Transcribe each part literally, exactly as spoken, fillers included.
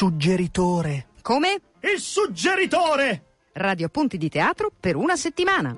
suggeritore. Come? Il suggeritore! Radio Punti di Teatro per una settimana.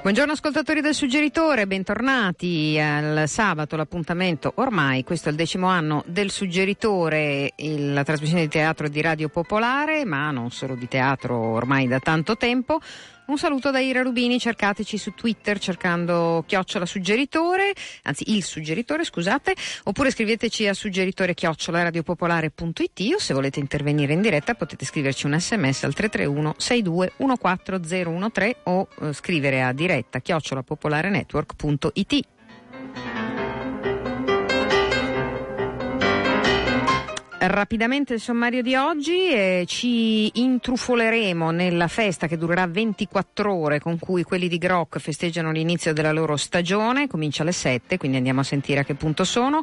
Buongiorno ascoltatori del Suggeritore, bentornati al sabato, l'appuntamento ormai, questo è il decimo anno del Suggeritore, il, la trasmissione di teatro di Radio Popolare, ma non solo di teatro ormai da tanto tempo. Un saluto da Ira Rubini, cercateci su Twitter cercando chiocciola suggeritore, anzi il suggeritore, scusate, oppure scriveteci a suggeritore chiocciola radiopopolare.it o se volete intervenire in diretta potete scriverci un sms al tre tre uno sei due uno quattro zero uno tre o eh, scrivere a diretta chiocciola popolarenetwork.it. Rapidamente il sommario di oggi, eh, ci intrufoleremo nella festa che durerà ventiquattro ore con cui quelli di Grock festeggiano l'inizio della loro stagione, comincia alle sette, quindi andiamo a sentire a che punto sono.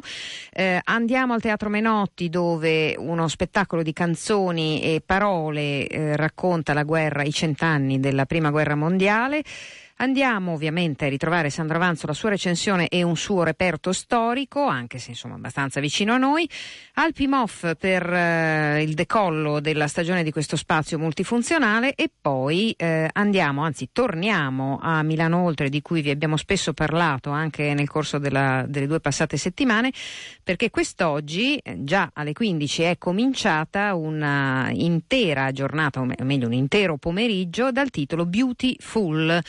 Eh, andiamo al Teatro Menotti dove uno spettacolo di canzoni e parole eh, racconta la guerra, i cent'anni della prima guerra mondiale. Andiamo ovviamente a ritrovare Sandro Avanzo, la sua recensione e un suo reperto storico, anche se insomma abbastanza vicino a noi, al Pimof per eh, il decollo della stagione di questo spazio multifunzionale e poi eh, andiamo, anzi torniamo a Milano Oltre, di cui vi abbiamo spesso parlato anche nel corso della, delle due passate settimane, perché quest'oggi eh, già alle quindici è cominciata una intera giornata, o meglio un intero pomeriggio dal titolo Beautiful,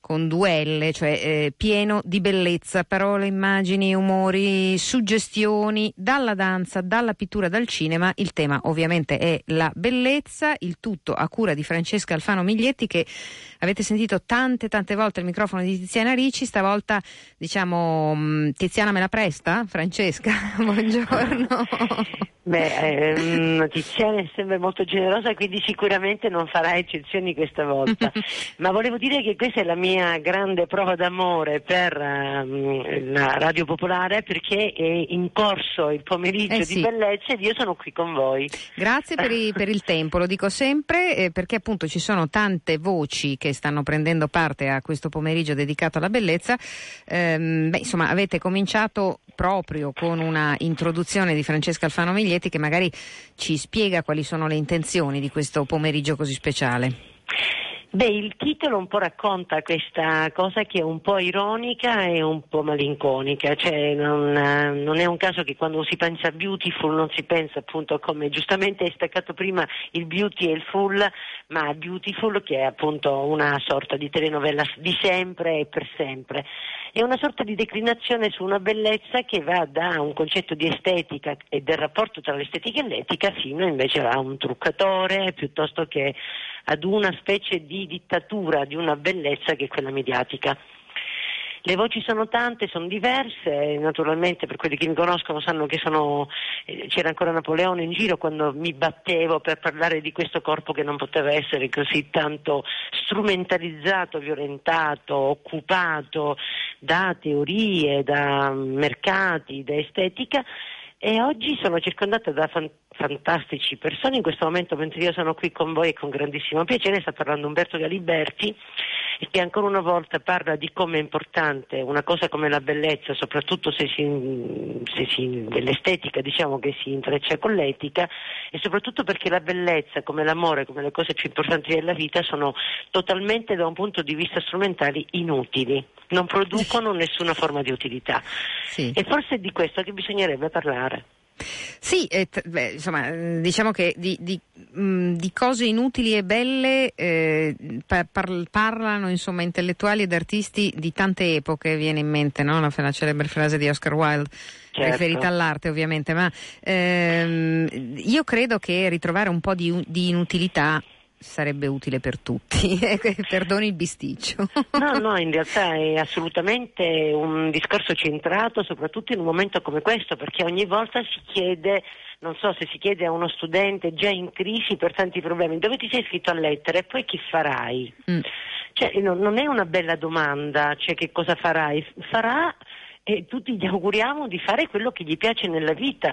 con due L, cioè eh, pieno di bellezza, parole, immagini, umori, suggestioni, dalla danza, dalla pittura, dal cinema. Il tema ovviamente è la bellezza, il tutto a cura di Francesca Alfano Miglietti, che avete sentito tante tante volte al microfono di Tiziana Ricci. Stavolta diciamo Tiziana me la presta? Francesca, buongiorno. Beh, ehm, Tiziana sembra molto generosa, quindi sicuramente non farà eccezioni questa volta, ma volevo dire che questa è la mia grande prova d'amore per ehm, la Radio Popolare, perché è in corso il pomeriggio eh sì. di bellezza ed io sono qui con voi. Grazie per, i, per il tempo, lo dico sempre, eh, perché appunto ci sono tante voci che stanno prendendo parte a questo pomeriggio dedicato alla bellezza. Ehm, beh, insomma, avete cominciato proprio con una introduzione di Francesca Alfano Miglietti che magari ci spiega quali sono le intenzioni di questo pomeriggio così speciale. Beh, il titolo un po' racconta questa cosa che è un po' ironica e un po' malinconica, cioè non, non è un caso che quando si pensa beautiful non si pensa appunto, come giustamente hai staccato prima, il beauty e il full, ma beautiful che è appunto una sorta di telenovela di sempre e per sempre. È una sorta di declinazione su una bellezza che va da un concetto di estetica e del rapporto tra l'estetica e l'etica fino invece a un truccatore, piuttosto che ad una specie di dittatura di una bellezza che è quella mediatica. Le voci sono tante, sono diverse, naturalmente per quelli che mi conoscono sanno che sono, c'era ancora Napoleone in giro quando mi battevo per parlare di questo corpo che non poteva essere così tanto strumentalizzato, violentato, occupato da teorie, da mercati, da estetica. E oggi sono circondata da fan- fantastici persone. In questo momento, mentre io sono qui con voi e con grandissimo piacere, sta parlando Umberto Galiberti, che ancora una volta parla di come è importante una cosa come la bellezza, soprattutto se si, se si dell'estetica, diciamo, che si intreccia con l'etica, e soprattutto perché la bellezza, come l'amore, come le cose più importanti della vita, sono totalmente, da un punto di vista strumentale, inutili, non producono nessuna forma di utilità. Sì. E forse è di questo che bisognerebbe parlare. Sì, eh, beh, insomma, diciamo che di, di, mh, di cose inutili e belle eh, par- parlano insomma intellettuali ed artisti di tante epoche, viene in mente, no? La, la celebre frase di Oscar Wilde. Certo. Riferita all'arte ovviamente, ma ehm, io credo che ritrovare un po' di, di inutilità sarebbe utile per tutti. Perdoni il bisticcio. No, no, in realtà è assolutamente un discorso centrato, soprattutto in un momento come questo, perché ogni volta si chiede, non so se si chiede a uno studente già in crisi per tanti problemi, dove ti sei iscritto a lettere e poi che farai? Mm. Cioè, no, non è una bella domanda, cioè che cosa farai? Farà... E tutti gli auguriamo di fare quello che gli piace nella vita.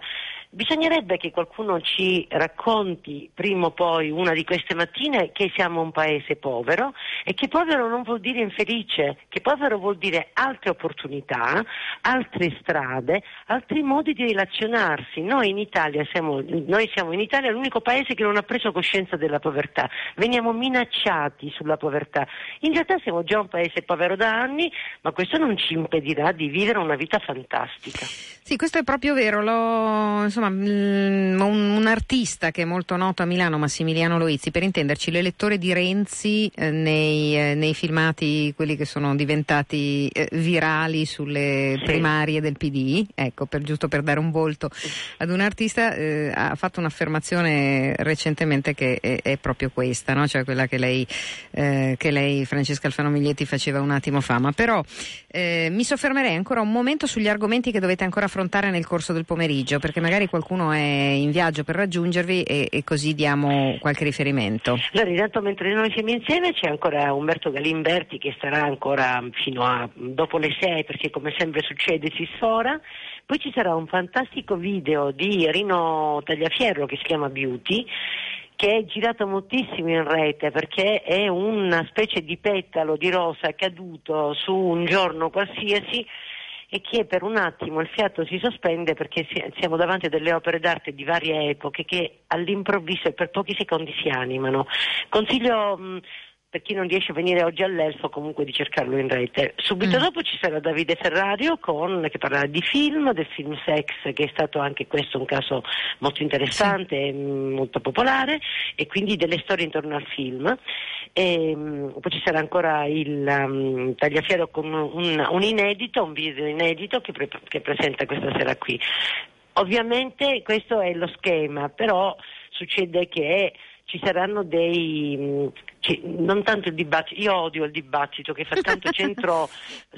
Bisognerebbe che qualcuno ci racconti, prima o poi, una di queste mattine, che siamo un paese povero e che povero non vuol dire infelice, che povero vuol dire altre opportunità, altre strade, altri modi di relazionarsi. Noi in Italia siamo, noi siamo in Italia l'unico paese che non ha preso coscienza della povertà. Veniamo minacciati sulla povertà. In realtà siamo già un paese povero da anni, ma questo non ci impedirà di vivere una vita fantastica. Sì, questo è proprio vero. Lo, insomma, un, un artista che è molto noto a Milano, Massimiliano Loizzi, per intenderci, l'elettore di Renzi eh, nei, eh, nei filmati, quelli che sono diventati eh, virali sulle sì. primarie del P D, ecco, per, giusto per dare un volto ad un artista, eh, ha fatto un'affermazione recentemente che è, è proprio questa, no? Cioè quella che lei, eh, che lei, Francesca Alfano Miglietti, faceva un attimo fa. Ma però eh, mi soffermerei ancora un momento sugli argomenti che dovete ancora affrontare nel corso del pomeriggio, perché magari qualcuno è in viaggio per raggiungervi e, e così diamo qualche riferimento. Allora, intanto mentre noi siamo insieme c'è ancora Umberto Galiberti, che sarà ancora fino a dopo le sei, perché come sempre succede si sfora. Poi ci sarà un fantastico video di Rino Tagliafierro che si chiama Beauty, che è girato moltissimo in rete perché è una specie di petalo di rosa caduto su un giorno qualsiasi e che per un attimo il fiato si sospende, perché siamo davanti a delle opere d'arte di varie epoche che all'improvviso e per pochi secondi si animano. Consiglio mh, per chi non riesce a venire oggi all'Elfo comunque di cercarlo in rete. Subito mm. dopo ci sarà Davide Ferrario con, che parlerà di film, del film Sex, che è stato anche questo un caso molto interessante sì. e molto popolare, e quindi delle storie intorno al film. E, um, poi ci sarà ancora il um, Tagliafiero con un, un inedito, un video inedito che, pre- che presenta questa sera qui. Ovviamente questo è lo schema, però succede che ci saranno dei... non tanto il dibattito, io odio il dibattito che fa tanto centro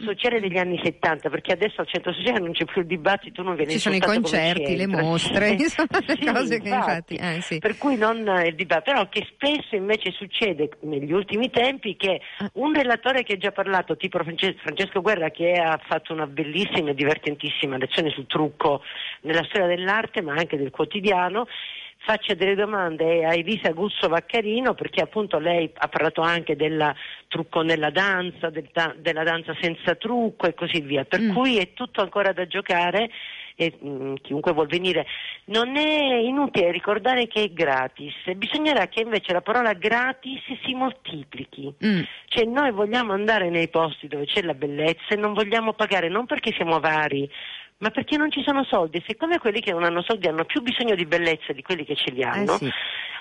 sociale degli anni settanta, perché adesso al centro sociale non c'è più il dibattito, non viene, ci sono i concerti, le mostre, insomma, le sì, cose infatti, che infatti eh, sì. per cui non il dibattito, però che spesso invece succede negli ultimi tempi che un relatore che ha già parlato, tipo Francesco Guerra, che ha fatto una bellissima e divertentissima lezione sul trucco nella storia dell'arte ma anche del quotidiano, faccia delle domande a Elisa Guzzo Vaccarino, perché appunto lei ha parlato anche del trucco nella danza, del ta- della danza senza trucco e così via, per mm. cui è tutto ancora da giocare e mh, chiunque vuol venire. Non è inutile ricordare che è gratis, bisognerà che invece la parola gratis si moltiplichi, mm. cioè noi vogliamo andare nei posti dove c'è la bellezza e non vogliamo pagare, non perché siamo avari, ma perché non ci sono soldi, e siccome quelli che non hanno soldi hanno più bisogno di bellezza di quelli che ce li hanno, eh sì.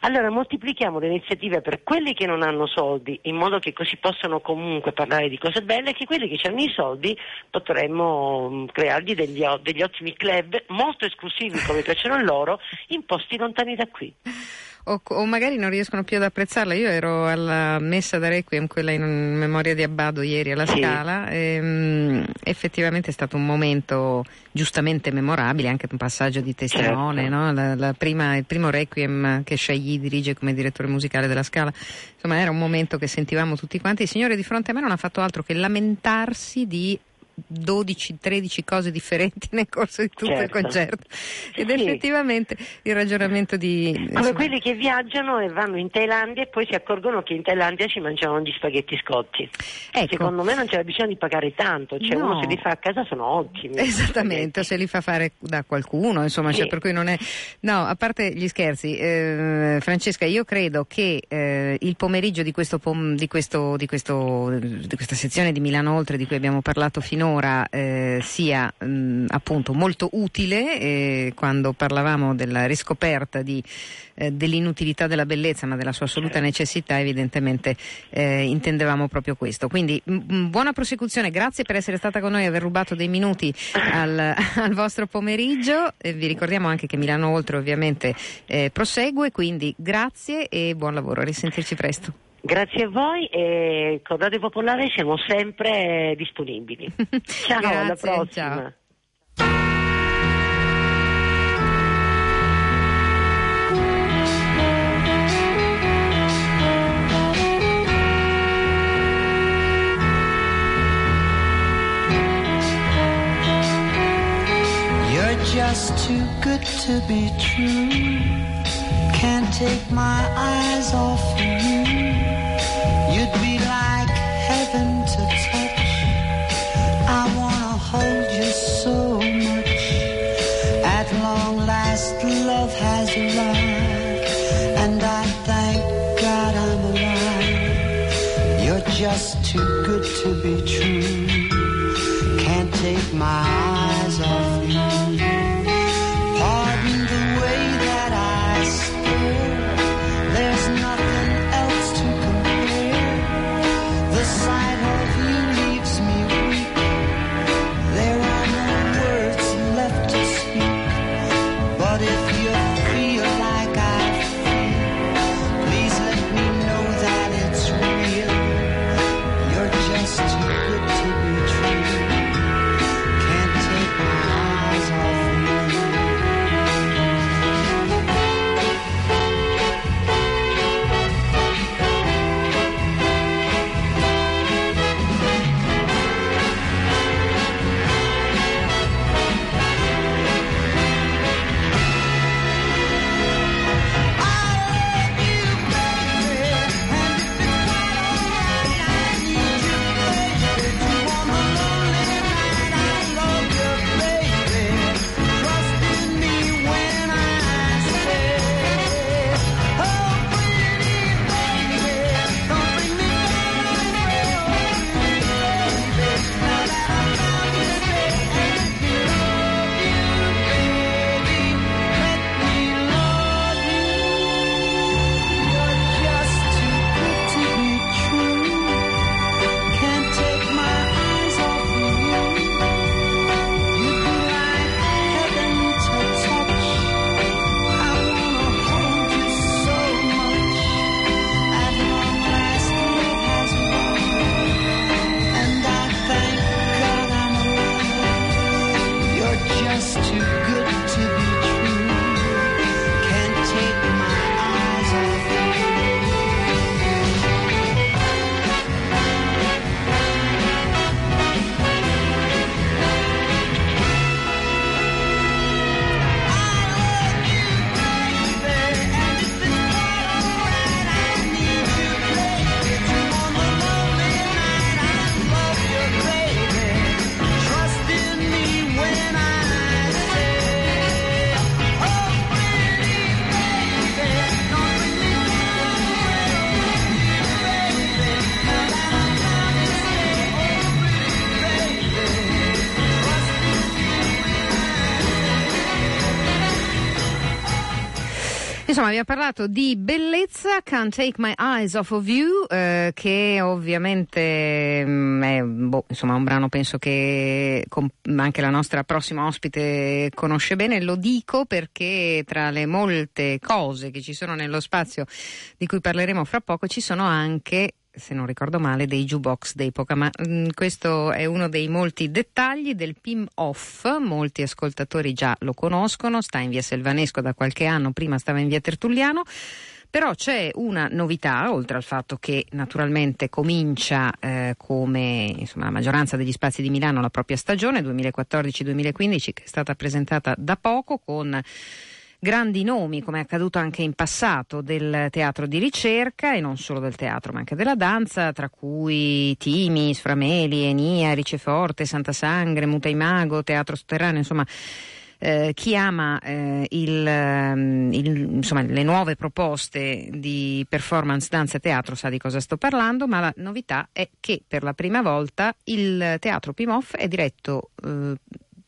allora moltiplichiamo le iniziative per quelli che non hanno soldi, in modo che così possano comunque parlare di cose belle, e che quelli che hanno i soldi potremmo creargli degli, degli ottimi club molto esclusivi come piacciono loro, in posti lontani da qui. O, o magari non riescono più ad apprezzarla. Io ero alla messa da Requiem, quella in memoria di Abbado, ieri alla sì. Scala, e, mh, effettivamente è stato un momento giustamente memorabile, anche un passaggio di testimone, certo. no? la, la prima, il primo Requiem che Chailly dirige come direttore musicale della Scala, insomma era un momento che sentivamo tutti quanti. Il signore di fronte a me non ha fatto altro che lamentarsi di dodici tredici cose differenti nel corso di tutto certo. il concerto, ed sì. effettivamente il ragionamento di come insomma... quelli che viaggiano e vanno in Thailandia e poi si accorgono che in Thailandia ci mangiavano gli spaghetti scotti, ecco. secondo me non c'era bisogno di pagare tanto, cioè no. uno se li fa a casa sono ottimi, esattamente, se li fa fare da qualcuno, insomma sì. cioè, per cui non è, no, a parte gli scherzi, eh, Francesca, io credo che eh, il pomeriggio di questo, pom... di questo di questo di questa sezione di Milano Oltre di cui abbiamo parlato finora finora eh, sia mh, appunto molto utile, eh, quando parlavamo della riscoperta di, eh, dell'inutilità della bellezza, ma della sua assoluta necessità, evidentemente eh, intendevamo proprio questo. Quindi mh, buona prosecuzione, grazie per essere stata con noi e aver rubato dei minuti al, al vostro pomeriggio. Eh, vi ricordiamo anche che Milano Oltre ovviamente eh, prosegue, quindi grazie e buon lavoro, a risentirci presto. Grazie a voi e con Radio Popolare siamo sempre disponibili. Ciao, grazie, alla prossima. Ciao. You're just too good to be true. Can't take my eyes off you. You'd be like heaven to touch. I wanna hold you so much. At long last, love has arrived, and I thank God I'm alive. You're just too good to be true. Can't take my eyes off you. Pardon the way that I stare. There's nothing else to compare. The sight of you leaves me weak. There are no words left to speak. But if you feel like I feel, please let me know that it's real. You're just too good to be true. Can't take my eyes off you. Insomma, abbiamo parlato di bellezza, Can't Take My Eyes Off of You, eh, che ovviamente mh, è boh, insomma, un brano penso che com- anche la nostra prossima ospite conosce bene. Lo dico perché tra le molte cose che ci sono nello spazio di cui parleremo fra poco ci sono anche, se non ricordo male, dei jukebox d'epoca, ma mh, questo è uno dei molti dettagli del Pimof. Molti ascoltatori già lo conoscono, sta in via Selvanesco da qualche anno, prima stava in via Tertulliano. Però c'è una novità, oltre al fatto che naturalmente comincia eh, come insomma la maggioranza degli spazi di Milano la propria stagione duemilaquattordici duemilaquindici, che è stata presentata da poco con grandi nomi, come è accaduto anche in passato, del teatro di ricerca e non solo del teatro ma anche della danza, tra cui Timi, Sframeli, Enia, Riceforte, Santa Sangre, Mutaimago, Teatro Sotterraneo, insomma eh, chi ama eh, il, il, insomma, le nuove proposte di performance, danza e teatro sa di cosa sto parlando, ma la novità è che per la prima volta il Teatro Pimof è diretto eh,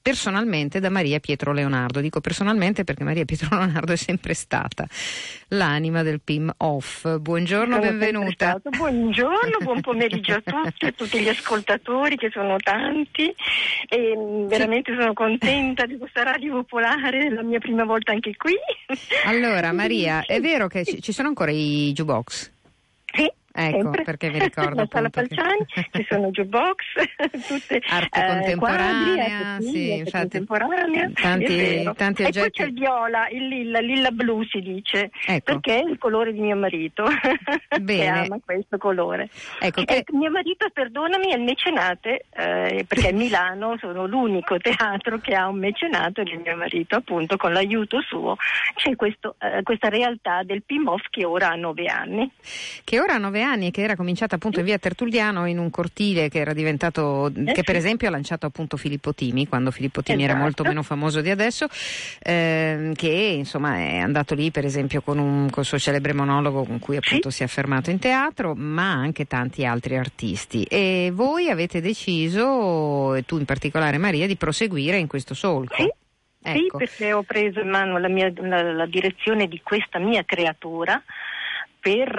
personalmente da Maria Pietro Leonardo. Dico personalmente perché Maria Pietro Leonardo è sempre stata l'anima del Pimof. Buongiorno, sono benvenuta. Buongiorno, buon pomeriggio a tutti, a tutti gli ascoltatori che sono tanti, e veramente sono contenta di questa Radio Popolare, è la mia prima volta anche qui. Allora Maria, è vero che ci sono ancora i jukebox? Sì. Ecco, sempre. Perché vi ricordo appunto Palciani, che... ci sono jukebox, tutte arte contemporanea, eh, quadri, sì, infatti, contemporanea, tanti, tanti oggetti. E poi c'è il viola, il lilla, lilla blu si dice, ecco, perché è il colore di mio marito. Bene. Che ama questo colore. Ecco, che... eh, mio marito, perdonami, è il mecenate, eh, perché a Milano sono l'unico teatro che ha un mecenato, e mio marito appunto con l'aiuto suo c'è questo, eh, questa realtà del Pimof che ora ha nove anni. Che ora ha nove anni? anni che era cominciata appunto in via Tertulliano, in un cortile che era diventato, che per esempio ha lanciato appunto Filippo Timi, quando Filippo Timi, esatto, era molto meno famoso di adesso, ehm, che insomma è andato lì per esempio con un col suo celebre monologo con cui appunto, sì, si è affermato in teatro, ma anche tanti altri artisti. E voi avete deciso, e tu in particolare Maria, di proseguire in questo solco. Sì. Ecco. Sì, perché ho preso in mano la, mia, la, la direzione di questa mia creatura, Per,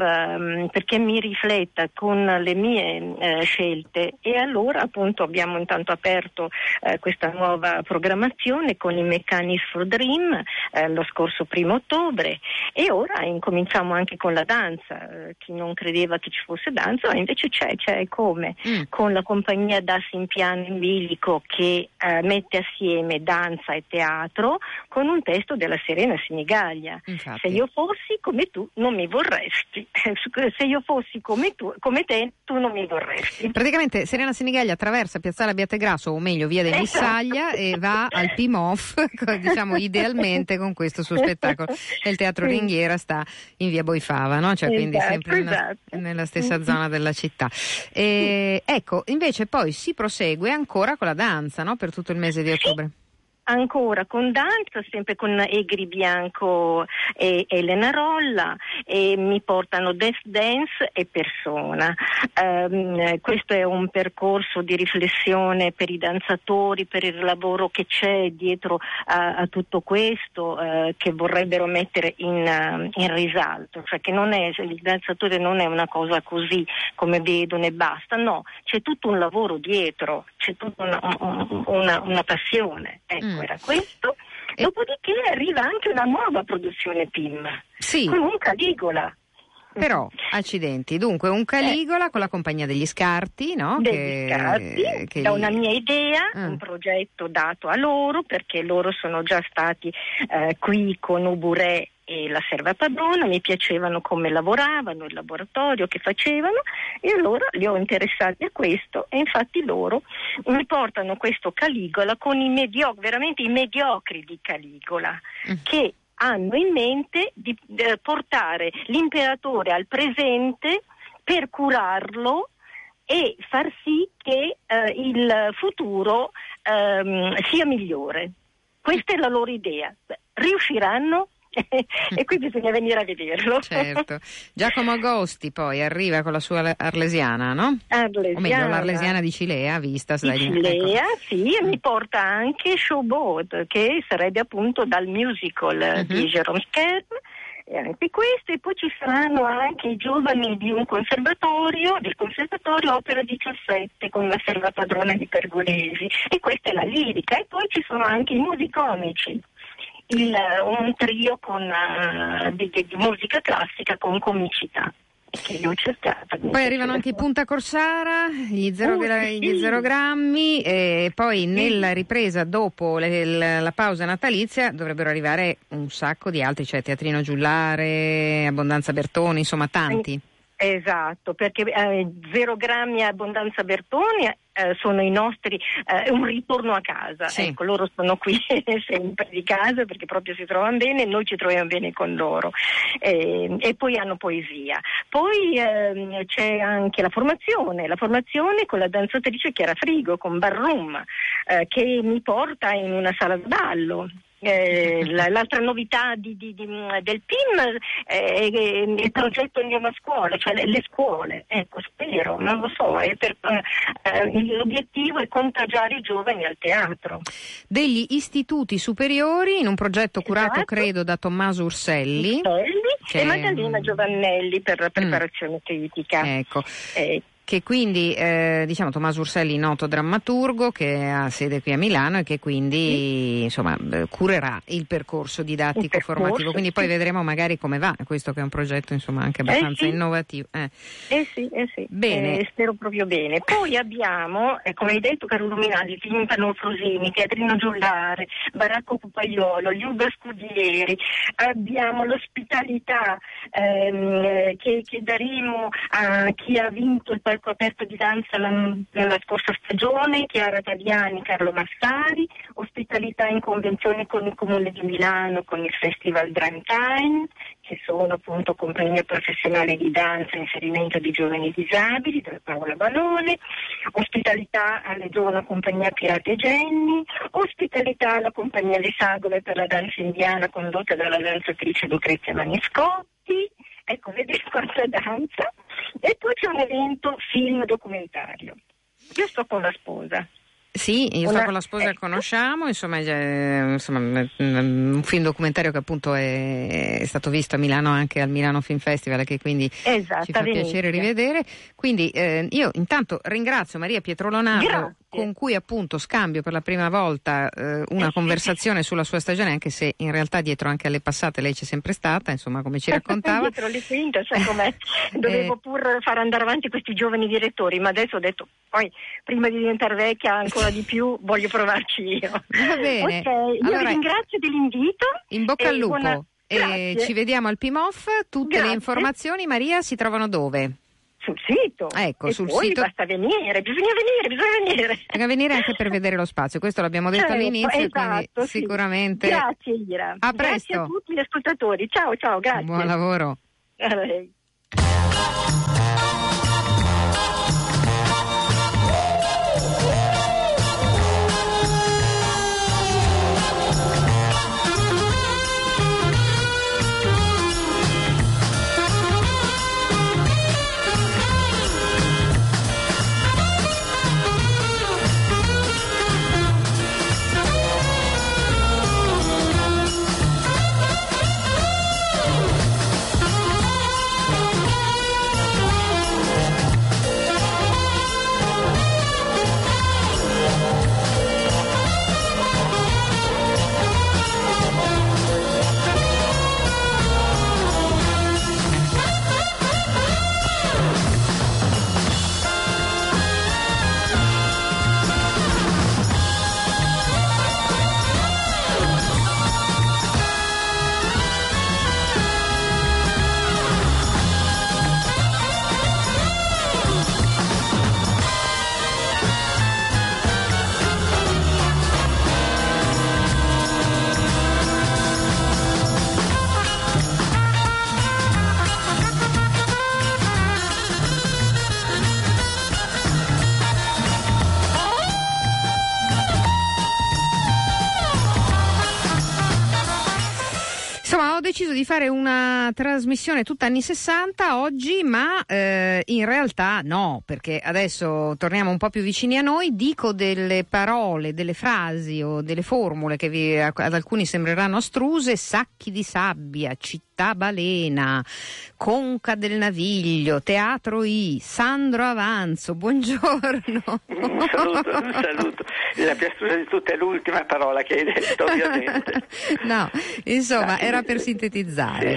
perché mi rifletta con le mie eh, scelte, e allora appunto abbiamo intanto aperto eh, questa nuova programmazione con i Mechanics for Dream eh, lo scorso primo ottobre, e ora incominciamo anche con la danza. Eh, chi non credeva che ci fosse danza invece c'è, c'è come mm. con la compagnia Das in Piano in Bilico, che eh, mette assieme danza e teatro con un testo della Serena Sinigaglia. Infatti. Se io fossi come tu non mi vorrei, se io fossi come tu, come te, tu non mi vorresti. Praticamente Serena Sinigaglia attraversa Piazzale Abbiategrasso, o meglio via dei Missaglia, e va al Pimof, diciamo idealmente con questo suo spettacolo. E il Teatro Ringhiera sta in via Boifava, no? Cioè, esatto, quindi sempre esatto. nella, nella stessa zona della città. E, ecco, invece poi si prosegue ancora con la danza, no? Per tutto il mese di ottobre. Ancora con danza, sempre con Egri Bianco e Elena Rolla, e mi portano Death Dance e Persona. Um, questo è un percorso di riflessione per i danzatori, per il lavoro che c'è dietro a, a tutto questo, uh, che vorrebbero mettere in, uh, in risalto, cioè che non è, il danzatore non è una cosa così come vedono e basta, no, c'è tutto un lavoro dietro, c'è tutta una, una, una passione, ecco. Era questo. E... dopodiché arriva anche una nuova produzione P I M, sì, con un Caligola. Però, accidenti, dunque un Caligola eh. con la compagnia degli Scarti, no? Degli che, Scarti, eh, che... da una mia idea, ah. un progetto dato a loro, perché loro sono già stati eh, qui con Uburè e la serva padrona, mi piacevano come lavoravano, il laboratorio che facevano, e allora li ho interessati a questo, e infatti loro mi portano questo Caligola con i mediocri, veramente i mediocri di Caligola, mm. che hanno in mente di eh, portare l'imperatore al presente per curarlo e far sì che eh, il futuro ehm, sia migliore. Questa è la loro idea. Riusciranno? E qui bisogna venire a vederlo. Certo. Giacomo Agosti poi arriva con la sua arlesiana, no? Arlesiana. O meglio, l'arlesiana di Cilea, vista di Cilea, ecco. Sì, e mi porta anche Showboat, che sarebbe appunto dal musical uh-huh. di Jerome Kern, e anche questo. E poi ci saranno anche i giovani di un conservatorio, del conservatorio Opera diciassette, con la serva padrona di Pergolesi, e questa è la lirica. E poi ci sono anche i musicomici. Il, un trio con, uh, di, di musica classica con comicità, che io ho cercato. Poi arrivano anche i Punta Corsara, gli zero, uh, gra- sì. gli zero grammi, e poi sì. nella ripresa dopo le, la, la pausa natalizia dovrebbero arrivare un sacco di altri, cioè Teatrino Giullare, Abbondanza Bertoni, insomma tanti. Esatto, perché eh, zero grammi e Abbondanza Bertoni eh, sono i nostri, eh, un ritorno a casa, sì. Ecco, loro sono qui sempre di casa perché proprio si trovano bene, e noi ci troviamo bene con loro, eh, e poi hanno poesia. Poi eh, c'è anche la formazione, la formazione con la danzatrice Chiara Frigo, con Barroom, eh, che mi porta in una sala da ballo. Eh, l'altra novità di, di, di, del P I M è il progetto Andiamo a Scuola, cioè le, le scuole, ecco, spero, non lo so, è per, eh, l'obiettivo è contagiare i giovani al teatro. Degli istituti superiori, in un progetto curato, esatto, credo da Tommaso Urselli, Urselli che... e Maddalena Giovannelli per la preparazione mm. critica. Ecco. Eh. Che quindi, eh, diciamo, Tommaso Urselli, noto drammaturgo che ha sede qui a Milano e che quindi sì. insomma curerà il percorso didattico il percorso, formativo, quindi sì. poi vedremo magari come va, questo che è un progetto insomma anche abbastanza eh sì. innovativo. Eh. eh sì, eh sì, bene. Eh, spero proprio bene. Poi abbiamo, eh, come hai detto caro Luminali, Timpano Frosini, Teatrino Giullare, Baracco Pupagliolo, Liuba Scudieri, abbiamo l'ospitalità ehm, che, che daremo a chi ha vinto il aperto di danza nella scorsa stagione, Chiara Tagliani, Carlo Massari, ospitalità in convenzione con il Comune di Milano, con il Festival Dramtime, che sono appunto compagnia professionale di danza e inserimento di giovani disabili, da Paola Balone, ospitalità alle giovani compagnia Pirate Jenny, ospitalità alla compagnia Le Sagole per la danza indiana condotta dalla danzatrice Lucrezia Maniscotti. Ecco, vedete quanta danza. E poi c'è un evento film documentario. Io sto con la sposa. Sì, io sto Una... con la sposa che conosciamo, insomma, eh, insomma un film documentario che appunto è, è stato visto a Milano anche al Milano Film Festival, che quindi esatto, ci fa venite. piacere rivedere. Quindi eh, io intanto ringrazio Maria Pietro Leonardo, Grazie. con cui appunto scambio per la prima volta eh, una conversazione sulla sua stagione, anche se in realtà dietro anche alle passate lei c'è sempre stata, insomma, come ci raccontava. Dietro le quinte, sai com'è? Dovevo pur far andare avanti questi giovani direttori, ma adesso ho detto poi prima di diventare vecchia ancora di più voglio provarci io. Va bene. Okay, io allora, vi ringrazio dell'invito. In bocca al lupo. Buona... E ci vediamo al Pimof. Tutte Grazie. le informazioni, Maria, si trovano dove? Sul sito, ecco, e sul poi sito basta venire, bisogna venire, bisogna venire. Bisogna venire anche per vedere lo spazio, questo l'abbiamo detto certo, all'inizio, esatto, quindi sì. sicuramente. Grazie Ira, a presto. Grazie a tutti gli ascoltatori, ciao ciao, grazie. Buon lavoro. A lei. Di fare una trasmissione tutta anni sessanta oggi, ma eh, in realtà no, perché adesso torniamo un po' più vicini a noi. Dico delle parole, delle frasi o delle formule che vi, ad alcuni sembreranno astruse: sacchi di sabbia, città balena, Conca del Naviglio, Teatro I, Sandro Avanzo, buongiorno. Un saluto, un saluto. La più astrusa di tutte è l'ultima parola che hai detto, ovviamente. No, insomma, ah, era per sintetizzare.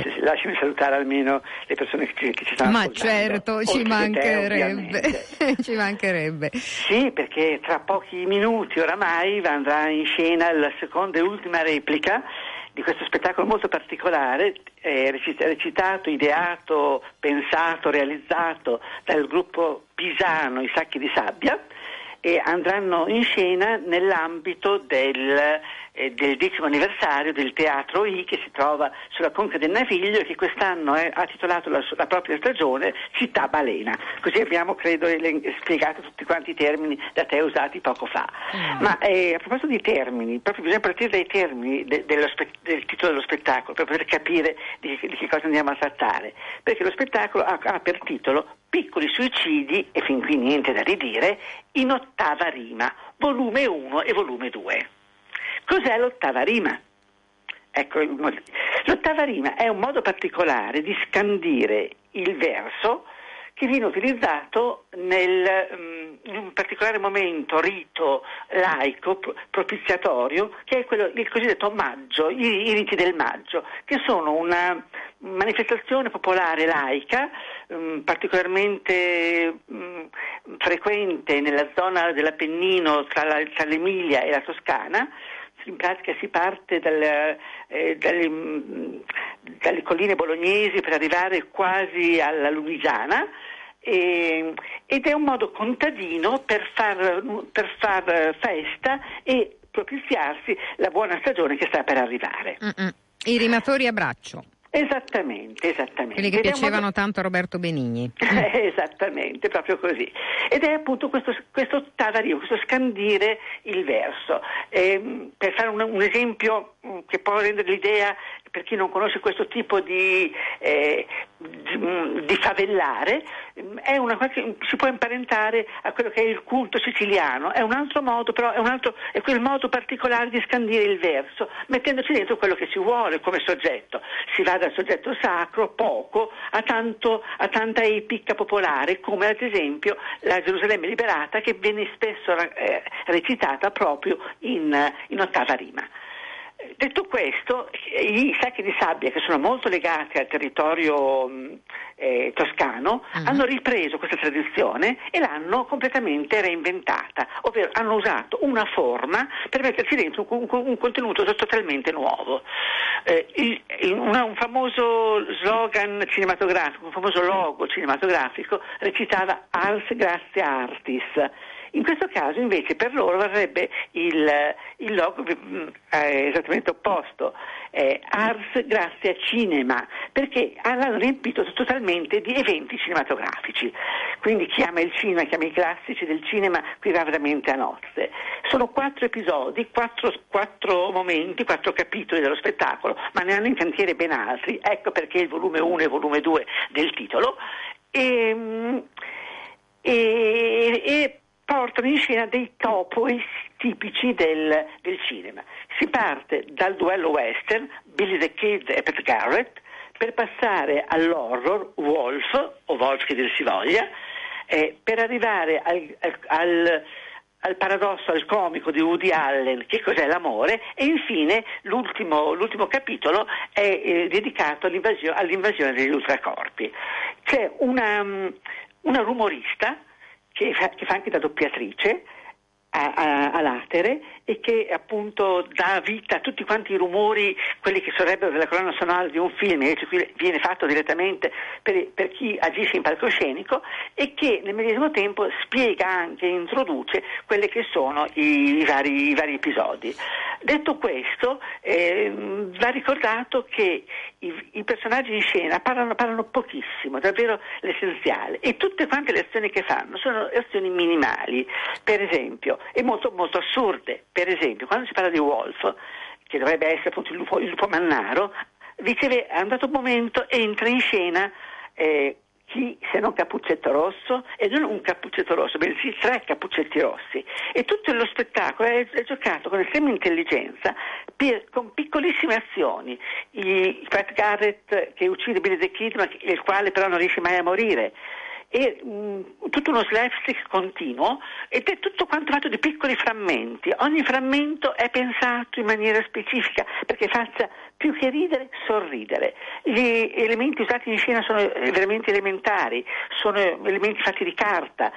Sì, sì, lasciami salutare almeno le persone che, che ci stanno ma ascoltando. Certo, ci mancherebbe, te, ci mancherebbe. Sì, perché tra pochi minuti oramai andrà in scena la seconda e ultima replica di questo spettacolo molto particolare, eh, recitato, ideato, pensato, realizzato dal gruppo pisano I Sacchi di Sabbia, e andranno in scena nell'ambito del eh, del decimo anniversario del Teatro I, che si trova sulla Conca del Naviglio e che quest'anno è, ha titolato la, la propria stagione Città Balena. Così abbiamo, credo, spiegato tutti quanti i termini da te usati poco fa. Mm. Ma eh, a proposito di termini, proprio bisogna partire dai termini de, dello spe, del titolo dello spettacolo, proprio per capire di, di che cosa andiamo a trattare, perché lo spettacolo ha, ha per titolo Piccoli suicidi, e fin qui niente da ridire, in ottava rima, volume uno e volume due. Cos'è l'ottava rima? Ecco, l'ottava rima è un modo particolare di scandire il verso che viene utilizzato nel, in un particolare momento, rito laico, propiziatorio, che è quello del cosiddetto maggio, i, i riti del maggio, che sono una manifestazione popolare laica um, particolarmente um, frequente nella zona dell'Appennino tra, la, tra l'Emilia e la Toscana. In pratica si parte dal, eh, dalle, dalle colline bolognesi per arrivare quasi alla Lunigiana, e, ed è un modo contadino per far, per far festa e propiziarsi la buona stagione che sta per arrivare. Mm-mm. I rimatori a braccio. Esattamente, esattamente. Quelli che ed piacevano modo... tanto a Roberto Benigni. Esattamente, proprio così. Ed è appunto questo, questo tavarino, questo scandire il verso. Eh, per fare un, un esempio che può rendere l'idea, per chi non conosce questo tipo di, eh, di, di favellare, è una, si può imparentare a quello che è il culto siciliano. È un altro modo, però è, un altro, è quel modo particolare di scandire il verso, mettendoci dentro quello che si vuole come soggetto. Si va dal soggetto sacro, poco, a, tanto, a tanta epica popolare, come ad esempio la Gerusalemme liberata, che viene spesso eh, recitata proprio in, in ottava rima. Detto questo, i Sacchi di Sabbia, che sono molto legati al territorio eh, toscano, uh-huh. hanno ripreso questa tradizione e l'hanno completamente reinventata, ovvero hanno usato una forma per metterci dentro un, un contenuto totalmente nuovo. Eh, il, una, un famoso slogan cinematografico, un famoso logo cinematografico recitava Ars gratia artis. In questo caso invece per loro varrebbe il, il logo eh, esattamente opposto, eh, Ars grazie a cinema, perché l'hanno riempito totalmente di eventi cinematografici. Quindi chi ama il cinema, chi ama i classici del cinema, qui va veramente a nozze. Sono quattro episodi, quattro, quattro momenti, quattro capitoli dello spettacolo, ma ne hanno in cantiere ben altri, ecco perché il volume uno e il volume due del titolo, e, e, e portano in scena dei topoi tipici del, del cinema. Si parte dal duello western, Billy the Kid e Pat Garrett, per passare all'horror, Wolf, o Wolf che dir si voglia, eh, per arrivare al, al, al paradosso, al comico di Woody Allen, Che cos'è l'amore, e infine l'ultimo, l'ultimo capitolo è eh, dedicato all'invasio, all'invasione degli ultracorpi. C'è una, una rumorista, che fa, che fa anche da doppiatrice a, a, a latere, e che appunto dà vita a tutti quanti i rumori, quelli che sarebbero della colonna sonora di un film, invece qui viene fatto direttamente per, per chi agisce in palcoscenico, e che nel medesimo tempo spiega anche, introduce quelli che sono i, i, vari, i vari episodi. Detto questo, eh, va ricordato che i, i personaggi in scena parlano, parlano pochissimo, davvero l'essenziale, e tutte quante le azioni che fanno sono azioni minimali, per esempio, e molto, molto assurde. Per esempio, quando si parla di Wolf, che dovrebbe essere appunto il lupo, il lupo mannaro, riceve, è andato un momento, entra in scena eh, chi se non Cappuccetto Rosso, e non un Cappuccetto Rosso, bensì tre Cappuccetti Rossi, e tutto lo spettacolo è, è giocato con estrema intelligenza, per, con piccolissime azioni. I, Pat Garrett che uccide Billy the Kid, ma il quale però non riesce mai a morire, e mh, tutto uno slapstick continuo, ed è tutto quanto fatto di piccoli frammenti. Ogni frammento è pensato in maniera specifica perché faccia più che ridere, sorridere. Gli elementi usati in scena sono veramente elementari, sono elementi fatti di carta,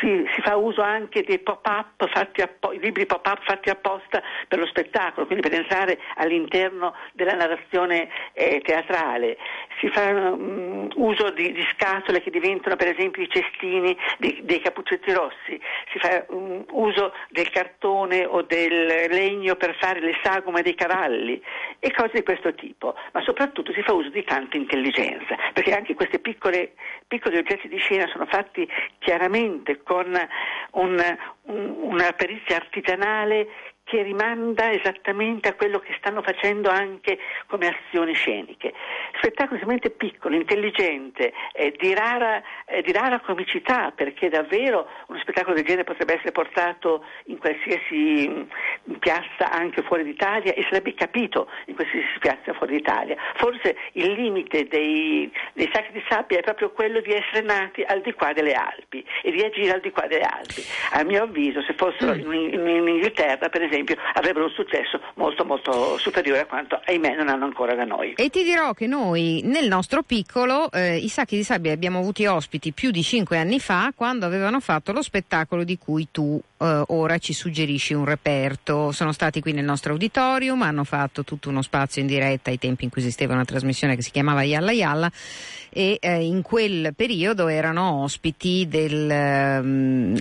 si, si fa uso anche dei pop-up fatti appo- libri pop-up fatti apposta per lo spettacolo, quindi per entrare all'interno della narrazione eh, teatrale. si fa um, uso di, di scatole che diventano per esempio i cestini di, dei cappuccetti rossi, si fa um, uso del cartone o del legno per fare le sagome dei cavalli e cose di questo tipo, ma soprattutto si fa uso di tanta intelligenza, perché anche questi piccoli oggetti di scena sono fatti chiaramente con un, un, una perizia artigianale che rimanda esattamente a quello che stanno facendo anche come azioni sceniche. Spettacolo estremamente piccolo, intelligente, eh, di rara eh, di rara comicità, perché davvero uno spettacolo del genere potrebbe essere portato in qualsiasi mh, piazza anche fuori d'Italia e sarebbe capito in qualsiasi piazza fuori d'Italia. Forse il limite dei, dei Sacchi di Sabbia è proprio quello di essere nati al di qua delle Alpi e di agire al di qua delle Alpi. A mio avviso, se fossero in, in, in Inghilterra, per esempio, esempio avrebbero un successo molto molto superiore a quanto, ahimè, non hanno ancora da noi. E ti dirò che noi nel nostro piccolo eh, i Sacchi di Sabbia abbiamo avuti ospiti più di cinque anni fa, quando avevano fatto lo spettacolo di cui tu eh, ora ci suggerisci un reperto. Sono stati qui nel nostro auditorium, hanno fatto tutto uno spazio in diretta ai tempi in cui esisteva una trasmissione che si chiamava Yalla Yalla, e eh, in quel periodo erano ospiti del eh,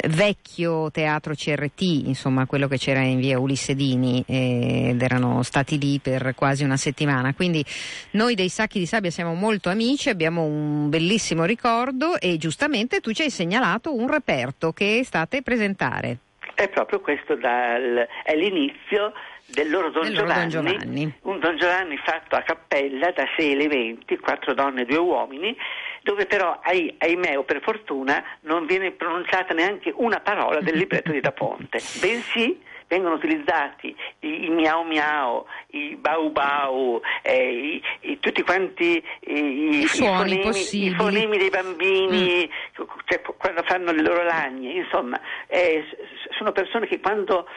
vecchio teatro C R T, insomma quello che c'era in via Ulissedini, ed erano stati lì per quasi una settimana. Quindi noi dei Sacchi di Sabbia siamo molto amici, abbiamo un bellissimo ricordo, e giustamente tu ci hai segnalato un reperto che state presentare. È proprio questo, dal, è l'inizio del loro Don, del Giovanni, Don Giovanni, un Don Giovanni fatto a cappella da sei elementi, quattro donne e due uomini, dove però, ahimè o per fortuna, non viene pronunciata neanche una parola del libretto di Da Ponte, bensì vengono utilizzati i, i miau miau, i bau bau, eh, i, i, tutti quanti i, I, suoni i, fonemi, i fonemi dei bambini, mm. cioè, quando fanno le loro lagne, insomma, eh, sono persone che quando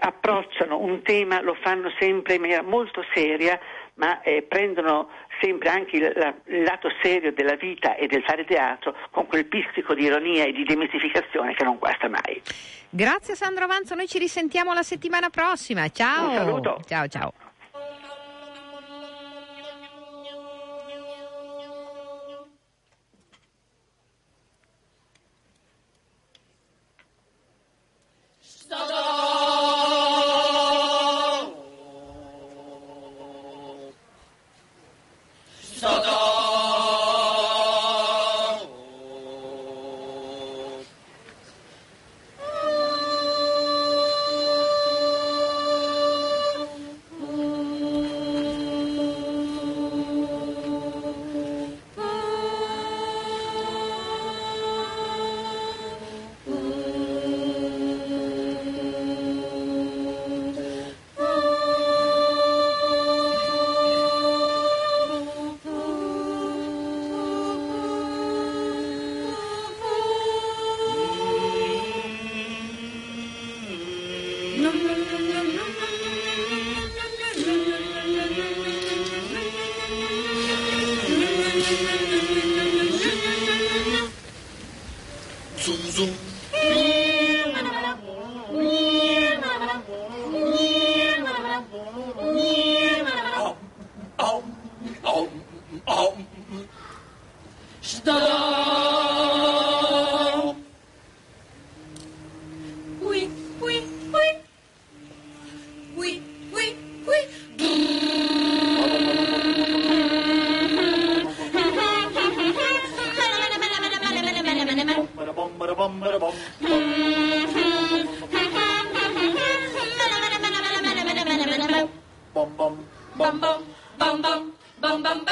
approcciano un tema lo fanno sempre in maniera molto seria, ma eh, prendono sempre anche il, la, il lato serio della vita e del fare teatro con quel pizzico di ironia e di demistificazione che non guasta mai. Grazie Sandro Avanzo, noi ci risentiamo la settimana prossima. Ciao. Un saluto. Ciao ciao.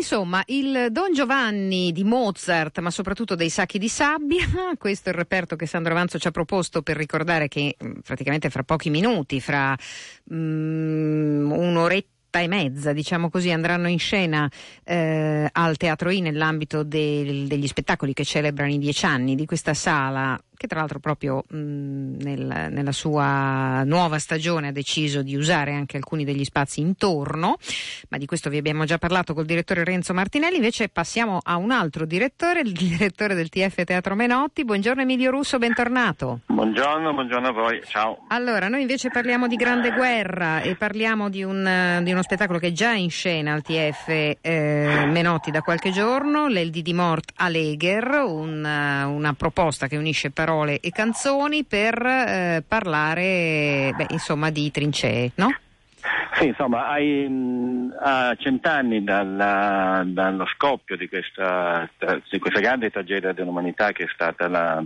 insomma, il Don Giovanni di Mozart, ma soprattutto dei Sacchi di Sabbia, questo è il reperto che Sandro Avanzo ci ha proposto per ricordare che praticamente fra pochi minuti, fra um, un'oretta e mezza, diciamo così, andranno in scena eh, al Teatro I nell'ambito del, degli spettacoli che celebrano i dieci anni di questa sala, che tra l'altro proprio mh, nel, nella sua nuova stagione ha deciso di usare anche alcuni degli spazi intorno, ma di questo vi abbiamo già parlato col direttore Renzo Martinelli. Invece passiamo a un altro direttore, il direttore del T F Teatro Menotti. Buongiorno Emilio Russo, bentornato. Buongiorno, buongiorno a voi, ciao. Allora, noi invece parliamo di Grande Guerra e parliamo di, un, di uno spettacolo che è già in scena al T F eh, Menotti da qualche giorno, l'Eldi di Mort a Leger, un, una proposta che unisce parole parole e canzoni per eh, parlare beh, insomma di trincee, no? Sì, insomma, ai, a cent'anni dalla, dallo scoppio di questa, di questa grande tragedia dell'umanità che è stata la,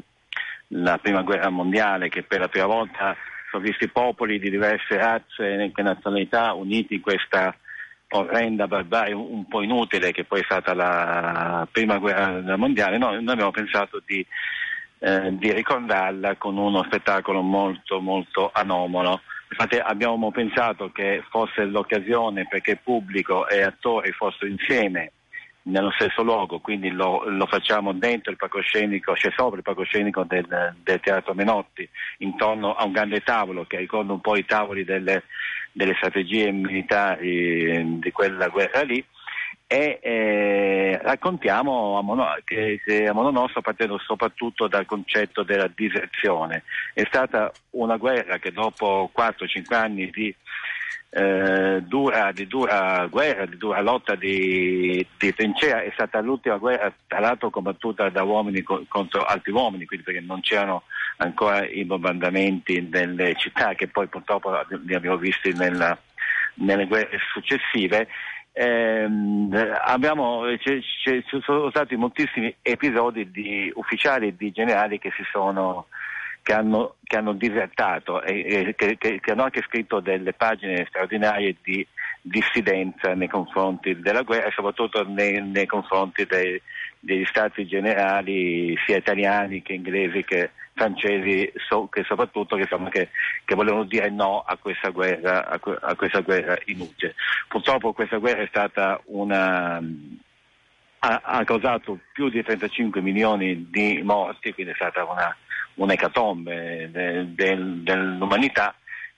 la prima guerra mondiale, che per la prima volta sono visti popoli di diverse razze e anche nazionalità uniti in questa orrenda barbarie un po' inutile che poi è stata la prima guerra mondiale, no, noi abbiamo pensato di Eh, di ricordarla con uno spettacolo molto molto anomalo. Infatti abbiamo pensato che fosse l'occasione perché pubblico e attori fossero insieme nello stesso luogo, quindi lo, lo facciamo dentro il palcoscenico, c'è cioè sopra il palcoscenico del, del Teatro Menotti, intorno a un grande tavolo che ricorda un po' i tavoli delle, delle strategie militari di quella guerra lì. E eh, raccontiamo a modo mono nostro, partendo soprattutto dal concetto della diserzione. È stata una guerra che dopo quattro cinque anni di, eh, dura, di dura guerra, di dura lotta di, di trincea, è stata l'ultima guerra tra l'altro combattuta da uomini co- contro altri uomini, quindi perché non c'erano ancora i bombardamenti delle città che poi purtroppo li abbiamo visti nella, nelle guerre successive. Eh, abbiamo, ci, ci sono stati moltissimi episodi di ufficiali e di generali che si sono che hanno, che hanno disertato e, e che, che, che hanno anche scritto delle pagine straordinarie di dissidenza nei confronti della guerra e soprattutto nei, nei confronti dei, degli stati generali sia italiani che inglesi che francesi, so, che soprattutto che, insomma, che, che volevano dire no a questa guerra, a, a questa guerra inutile. Purtroppo questa guerra è stata una ha, ha causato più di trentacinque milioni di morti, quindi è stata una un'ecatombe de, de, dell'umanità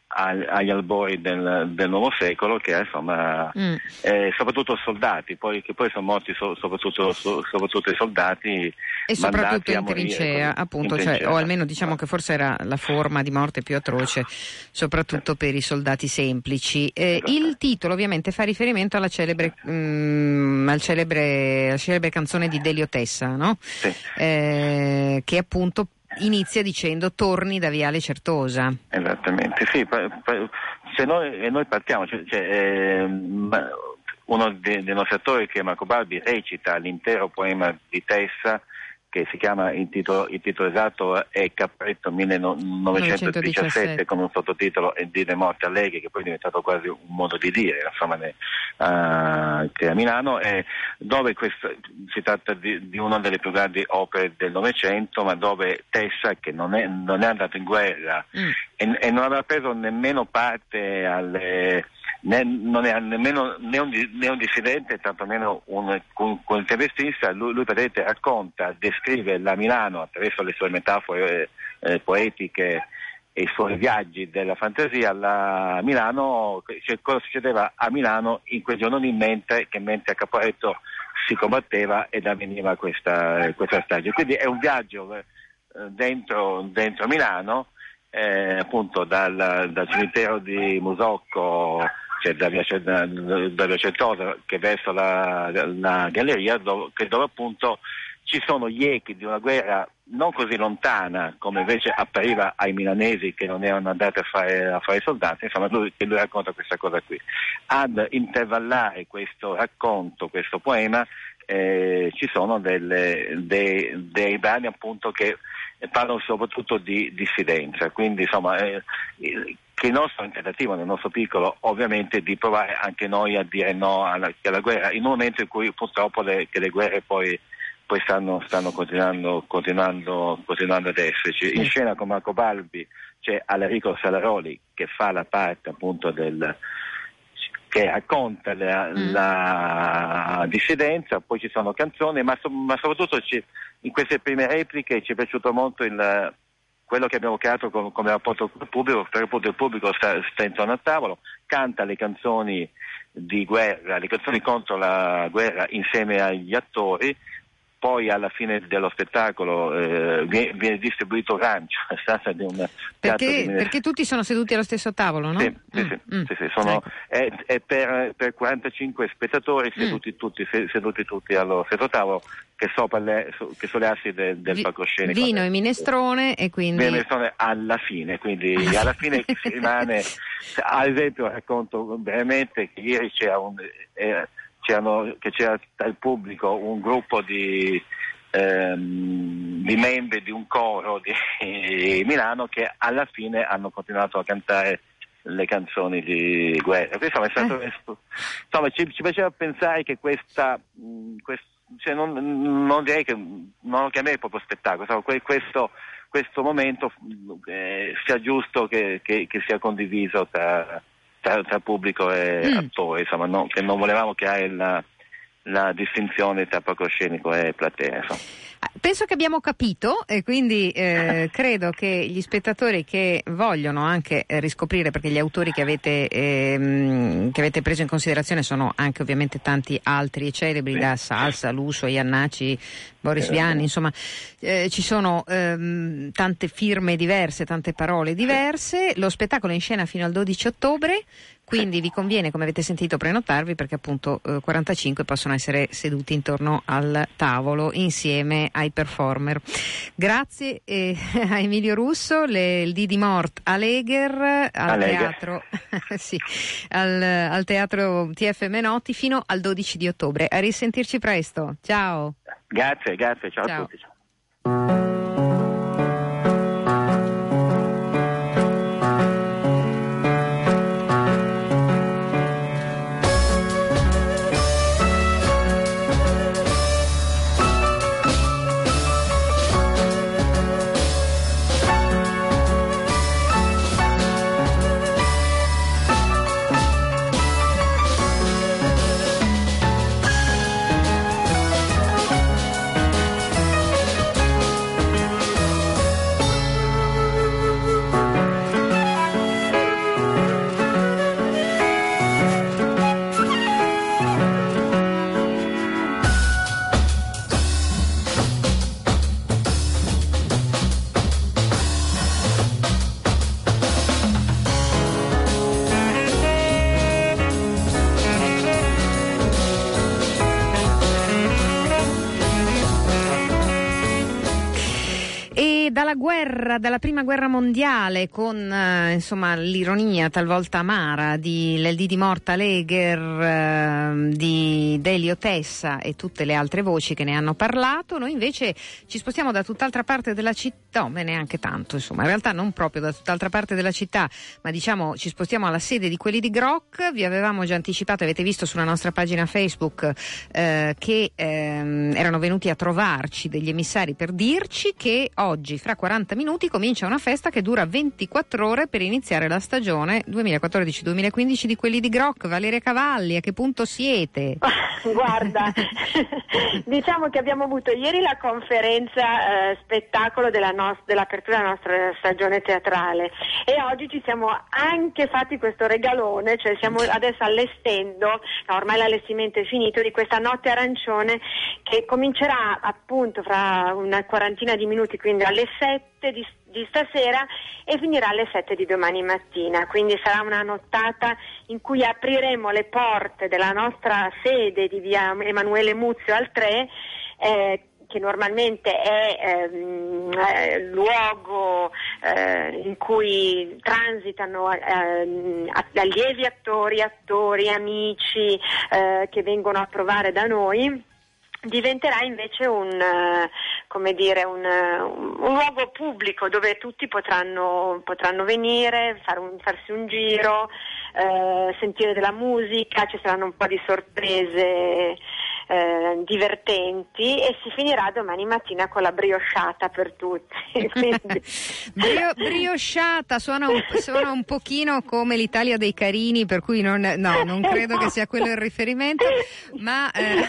al, agli albori del, del nuovo secolo, che insomma mm. eh, soprattutto soldati, poi che poi sono morti so, soprattutto, so, soprattutto i soldati e soprattutto in trincea, con, appunto, in trincea. Cioè, o almeno diciamo che forse era la forma di morte più atroce, soprattutto per i soldati semplici. Eh, il titolo ovviamente fa riferimento alla celebre, mh, al celebre, alla celebre canzone di Delio Tessa, no? Sì. Eh, che appunto inizia dicendo torni da Viale Certosa. Esattamente, sì. Pa, pa, se noi, noi partiamo, cioè, cioè, eh, uno dei, dei nostri attori, che è Marco Barbi, recita l'intero poema di Tessa, che si chiama, il titolo, il titolo esatto è Capretto millenovecentodiciassette, con un sottotitolo e di Le morte a Leghe, che poi è diventato quasi un modo di dire, insomma, ne, uh, che a Milano, e dove questo, si tratta di, di una delle più grandi opere del Novecento, ma dove Tessa, che non è, non è andato in guerra mm. e, e non aveva preso nemmeno parte alle... Ne, non è nemmeno né un, né un dissidente, tantomeno un, un, un tempestista. Lui, lui vedete, racconta, descrive la Milano attraverso le sue metafore eh, poetiche e i suoi viaggi della fantasia. La Milano, cioè, cosa succedeva a Milano in quel giorno lì, mentre, che mentre a Caporetto si combatteva ed avveniva questa, questa strage. Quindi è un viaggio eh, dentro, dentro Milano, eh, appunto dal, dal cimitero di Musocco, cioè da Via, da, da Via Certosa, che verso la, la galleria, dove, che dove appunto ci sono gli echi di una guerra non così lontana come invece appariva ai milanesi che non erano andati a fare, a fare soldati. Insomma, lui, lui racconta questa cosa qui. Ad intervallare questo racconto, questo poema, eh, ci sono delle, dei, dei brani appunto che parlano soprattutto di dissidenza, quindi insomma eh, che il nostro è tentativo nel nostro piccolo, ovviamente, di provare anche noi a dire no alla, alla guerra, in un momento in cui purtroppo le, che le guerre poi, poi stanno, stanno continuando, continuando, continuando ad esserci. In scena con Marco Balbi c'è Alarico Salaroli, che fa la parte appunto del, che racconta la, mm. la dissidenza, poi ci sono canzoni, ma, ma soprattutto ci, in queste prime repliche ci è piaciuto molto il quello che abbiamo creato con, come rapporto col pubblico, perché appunto il pubblico sta, sta intorno al tavolo, canta le canzoni di guerra, le canzoni contro la guerra insieme agli attori, poi alla fine dello spettacolo eh, viene, viene distribuito un rancio, è stata di un teatro di... Perché tutti sono seduti allo stesso tavolo, no? Sì, sì, mm. sì, mm. sì, sì sono, ecco. è, è per, per quarantacinque spettatori seduti mm. tutti seduti tutti allo stesso tavolo, che sopra le, che sulle assi de, del Vi, palcoscenico. Vino e minestrone, e quindi vino e minestrone alla fine, quindi alla fine si rimane. Ad esempio racconto brevemente che ieri c'era un eh, C'erano, che c'era tra il pubblico un gruppo di, ehm, di membri di un coro di, di Milano, che alla fine hanno continuato a cantare le canzoni di guerra. Insomma, è stato, eh. insomma ci, ci piaceva pensare che questa, mh, quest, cioè non, non direi che non lo chiamerei proprio spettacolo, insomma, que, questo, questo momento eh, sia giusto che, che, che sia condiviso tra... Tra, tra pubblico e mm. attore, insomma, no, che non volevamo creare la, la distinzione tra palcoscenico e platea, insomma. Penso che abbiamo capito, e quindi eh, credo che gli spettatori che vogliono anche eh, riscoprire, perché gli autori che avete, eh, che avete preso in considerazione sono anche ovviamente tanti altri celebri, sì. da Salsa, Lusso, Iannacci, Boris Vian, insomma eh, ci sono ehm, tante firme diverse, tante parole diverse. Lo spettacolo è in scena fino al dodici ottobre, quindi vi conviene, come avete sentito, prenotarvi, perché appunto eh, quarantacinque possono essere seduti intorno al tavolo insieme ai performer. Grazie eh, a Emilio Russo, le, il D di Mort a Leger, al teatro, sì, al, al teatro T F Menotti fino al dodici di ottobre. A risentirci presto, ciao. Grazie, grazie, ciao, ciao a tutti. Ciao. Dalla guerra, dalla prima guerra mondiale, con eh, insomma l'ironia talvolta amara di L'El D di Mort a Leger, eh, di Delio Tessa e tutte le altre voci che ne hanno parlato, noi invece ci spostiamo da tutt'altra parte della città, no, beh, neanche tanto, insomma, in realtà non proprio da tutt'altra parte della città, ma diciamo ci spostiamo alla sede di quelli di Grock. Vi avevamo già anticipato, avete visto sulla nostra pagina Facebook eh, che eh, erano venuti a trovarci degli emissari per dirci che oggi fra quaranta minuti comincia una festa che dura ventiquattro ore per iniziare la stagione duemilaquattordici duemilaquindici di quelli di Grock. Valeria Cavalli, a che punto siete? Oh, guarda, diciamo che abbiamo avuto ieri la conferenza eh, spettacolo della nos- dell'apertura della nostra stagione teatrale, e oggi ci siamo anche fatti questo regalone, cioè siamo adesso allestendo, no, ormai l'allestimento è finito, di questa notte arancione che comincerà appunto fra una quarantina di minuti, quindi alle sette di, di stasera, e finirà alle sette di domani mattina. Quindi sarà una nottata in cui apriremo le porte della nostra sede di via Emanuele Muzio al tre, eh, che normalmente è ehm, eh, luogo eh, in cui transitano ehm, allievi attori, attori, amici eh, che vengono a provare da noi. Diventerà invece un, come dire, un, un luogo pubblico dove tutti potranno, potranno venire, far un, farsi un giro, eh, sentire della musica, ci saranno un po' di sorprese eh, divertenti e si finirà domani mattina con la briosciata per tutti. Brio, briosciata suona un, suona un pochino come l'Italia dei Carini, per cui non, no, non credo che sia quello il riferimento, ma eh,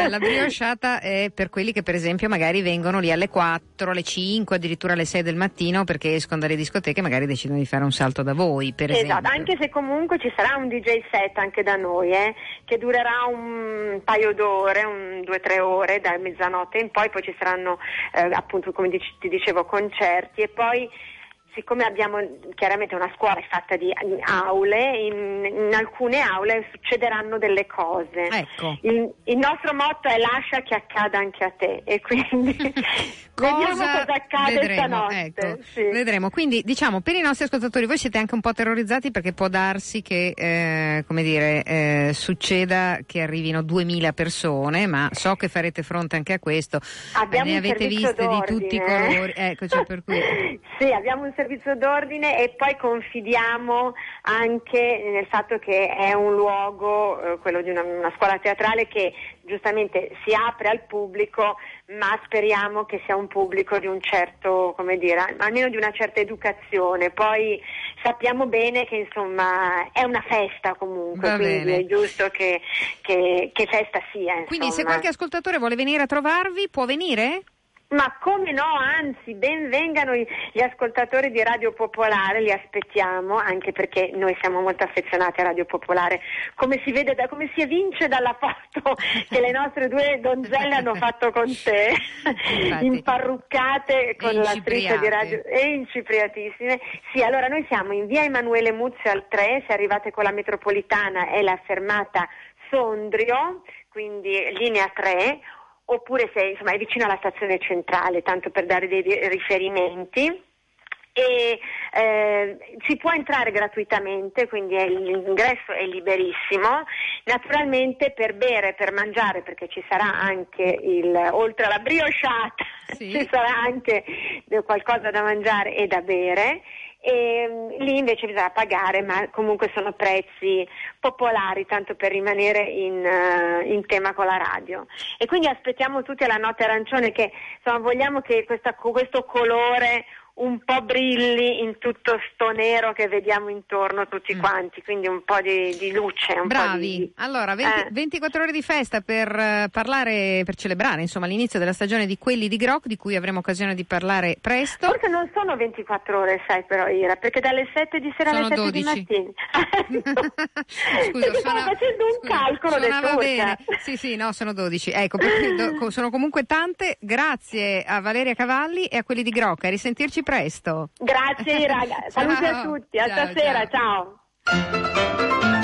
eh, la briosciata è per quelli che per esempio magari vengono lì alle quattro, alle cinque, addirittura alle sei del mattino perché escono dalle discoteche e magari decidono di fare un salto da voi, per esatto, esempio. Anche se comunque ci sarà un D J set anche da noi, eh, che durerà un paio d'ore, un, due tre ore, da mezzanotte in poi, poi ci saranno eh, appunto come dici, ti dicevo concerti e poi siccome abbiamo chiaramente una scuola fatta di aule, in, in alcune aule succederanno delle cose. Ecco. Il, il nostro motto è lascia che accada anche a te, e quindi cosa vediamo cosa accade vedremo, stanotte. Ecco. Sì. Vedremo. Quindi diciamo per i nostri ascoltatori, voi siete anche un po' terrorizzati perché può darsi che eh, come dire eh, succeda che arrivino duemila persone, ma so che farete fronte anche a questo. Abbiamo ne avete viste d'ordine. Di tutti i colori. Ecco, cioè per cui sì, abbiamo un servizio d'ordine e poi confidiamo anche nel fatto che è un luogo, eh, quello di una, una scuola teatrale che giustamente si apre al pubblico, ma speriamo che sia un pubblico di un certo, come dire, almeno di una certa educazione. Poi sappiamo bene che insomma è una festa comunque, quindi è giusto che, che, che festa sia. Insomma. Quindi se qualche ascoltatore vuole venire a trovarvi, può venire? Ma come no, anzi, ben vengano gli ascoltatori di Radio Popolare, li aspettiamo, anche perché noi siamo molto affezionati a Radio Popolare, come si vede, da, come si evince dalla foto che le nostre due donzelle hanno fatto con te, imparruccate con l'attrice di Radio e incipriatissime. Sì, allora noi siamo in via Emanuele Muzio al tre, se arrivate con la metropolitana è la fermata Sondrio, quindi linea tre, oppure se insomma è vicino alla stazione centrale, tanto per dare dei riferimenti, e eh, si può entrare gratuitamente, quindi è, l'ingresso è liberissimo. Naturalmente per bere, per mangiare, perché ci sarà anche il, oltre alla briosciata, sì, ci sarà anche qualcosa da mangiare e da bere. E lì invece bisogna pagare, ma comunque sono prezzi popolari, tanto per rimanere in, uh, in tema con la radio. E quindi aspettiamo tutti alla notte arancione, che insomma vogliamo che questa, questo colore un po' brilli in tutto sto nero che vediamo intorno tutti quanti, quindi un po' di, di luce. Un bravi, po' di, allora venti, eh. ventiquattro ore di festa per parlare, per celebrare insomma l'inizio della stagione di quelli di Grock, di cui avremo occasione di parlare presto. Forse non sono ventiquattro ore, sai però Ira, perché dalle sette di sera sono alle sette dodici. Di mattina. Scusa, suona, stavo facendo un scusa, calcolo del bene. Sì, sì, no, sono dodici. Ecco, do, sono comunque tante. Grazie a Valeria Cavalli e a quelli di Grock, a risentirci presto. Grazie ragazzi, saluti a tutti, a ciao, stasera, ciao. ciao.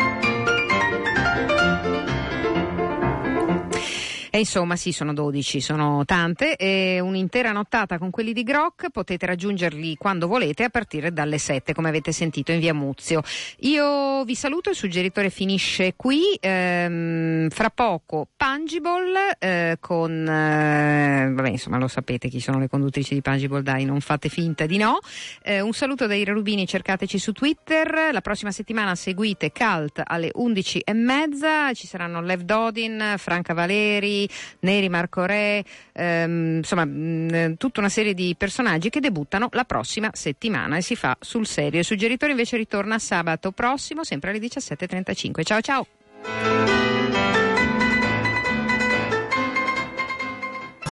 E insomma sì, sono dodici, sono tante, e un'intera nottata con quelli di Grock, potete raggiungerli quando volete a partire dalle sette, come avete sentito, in via Muzio. Io vi saluto, il suggeritore finisce qui, ehm, fra poco Pungible eh, con eh, vabbè, insomma lo sapete chi sono le conduttrici di Pungible, dai, non fate finta di no. Eh, un saluto da Ira Rubini, cercateci su Twitter, la prossima settimana seguite Cult alle undici e mezza, ci saranno Lev Dodin, Franca Valeri, Neri Marco Re, ehm, insomma mh, tutta una serie di personaggi che debuttano la prossima settimana e si fa sul serio. Il suggeritore invece ritorna sabato prossimo sempre alle diciassette e trentacinque. Ciao ciao.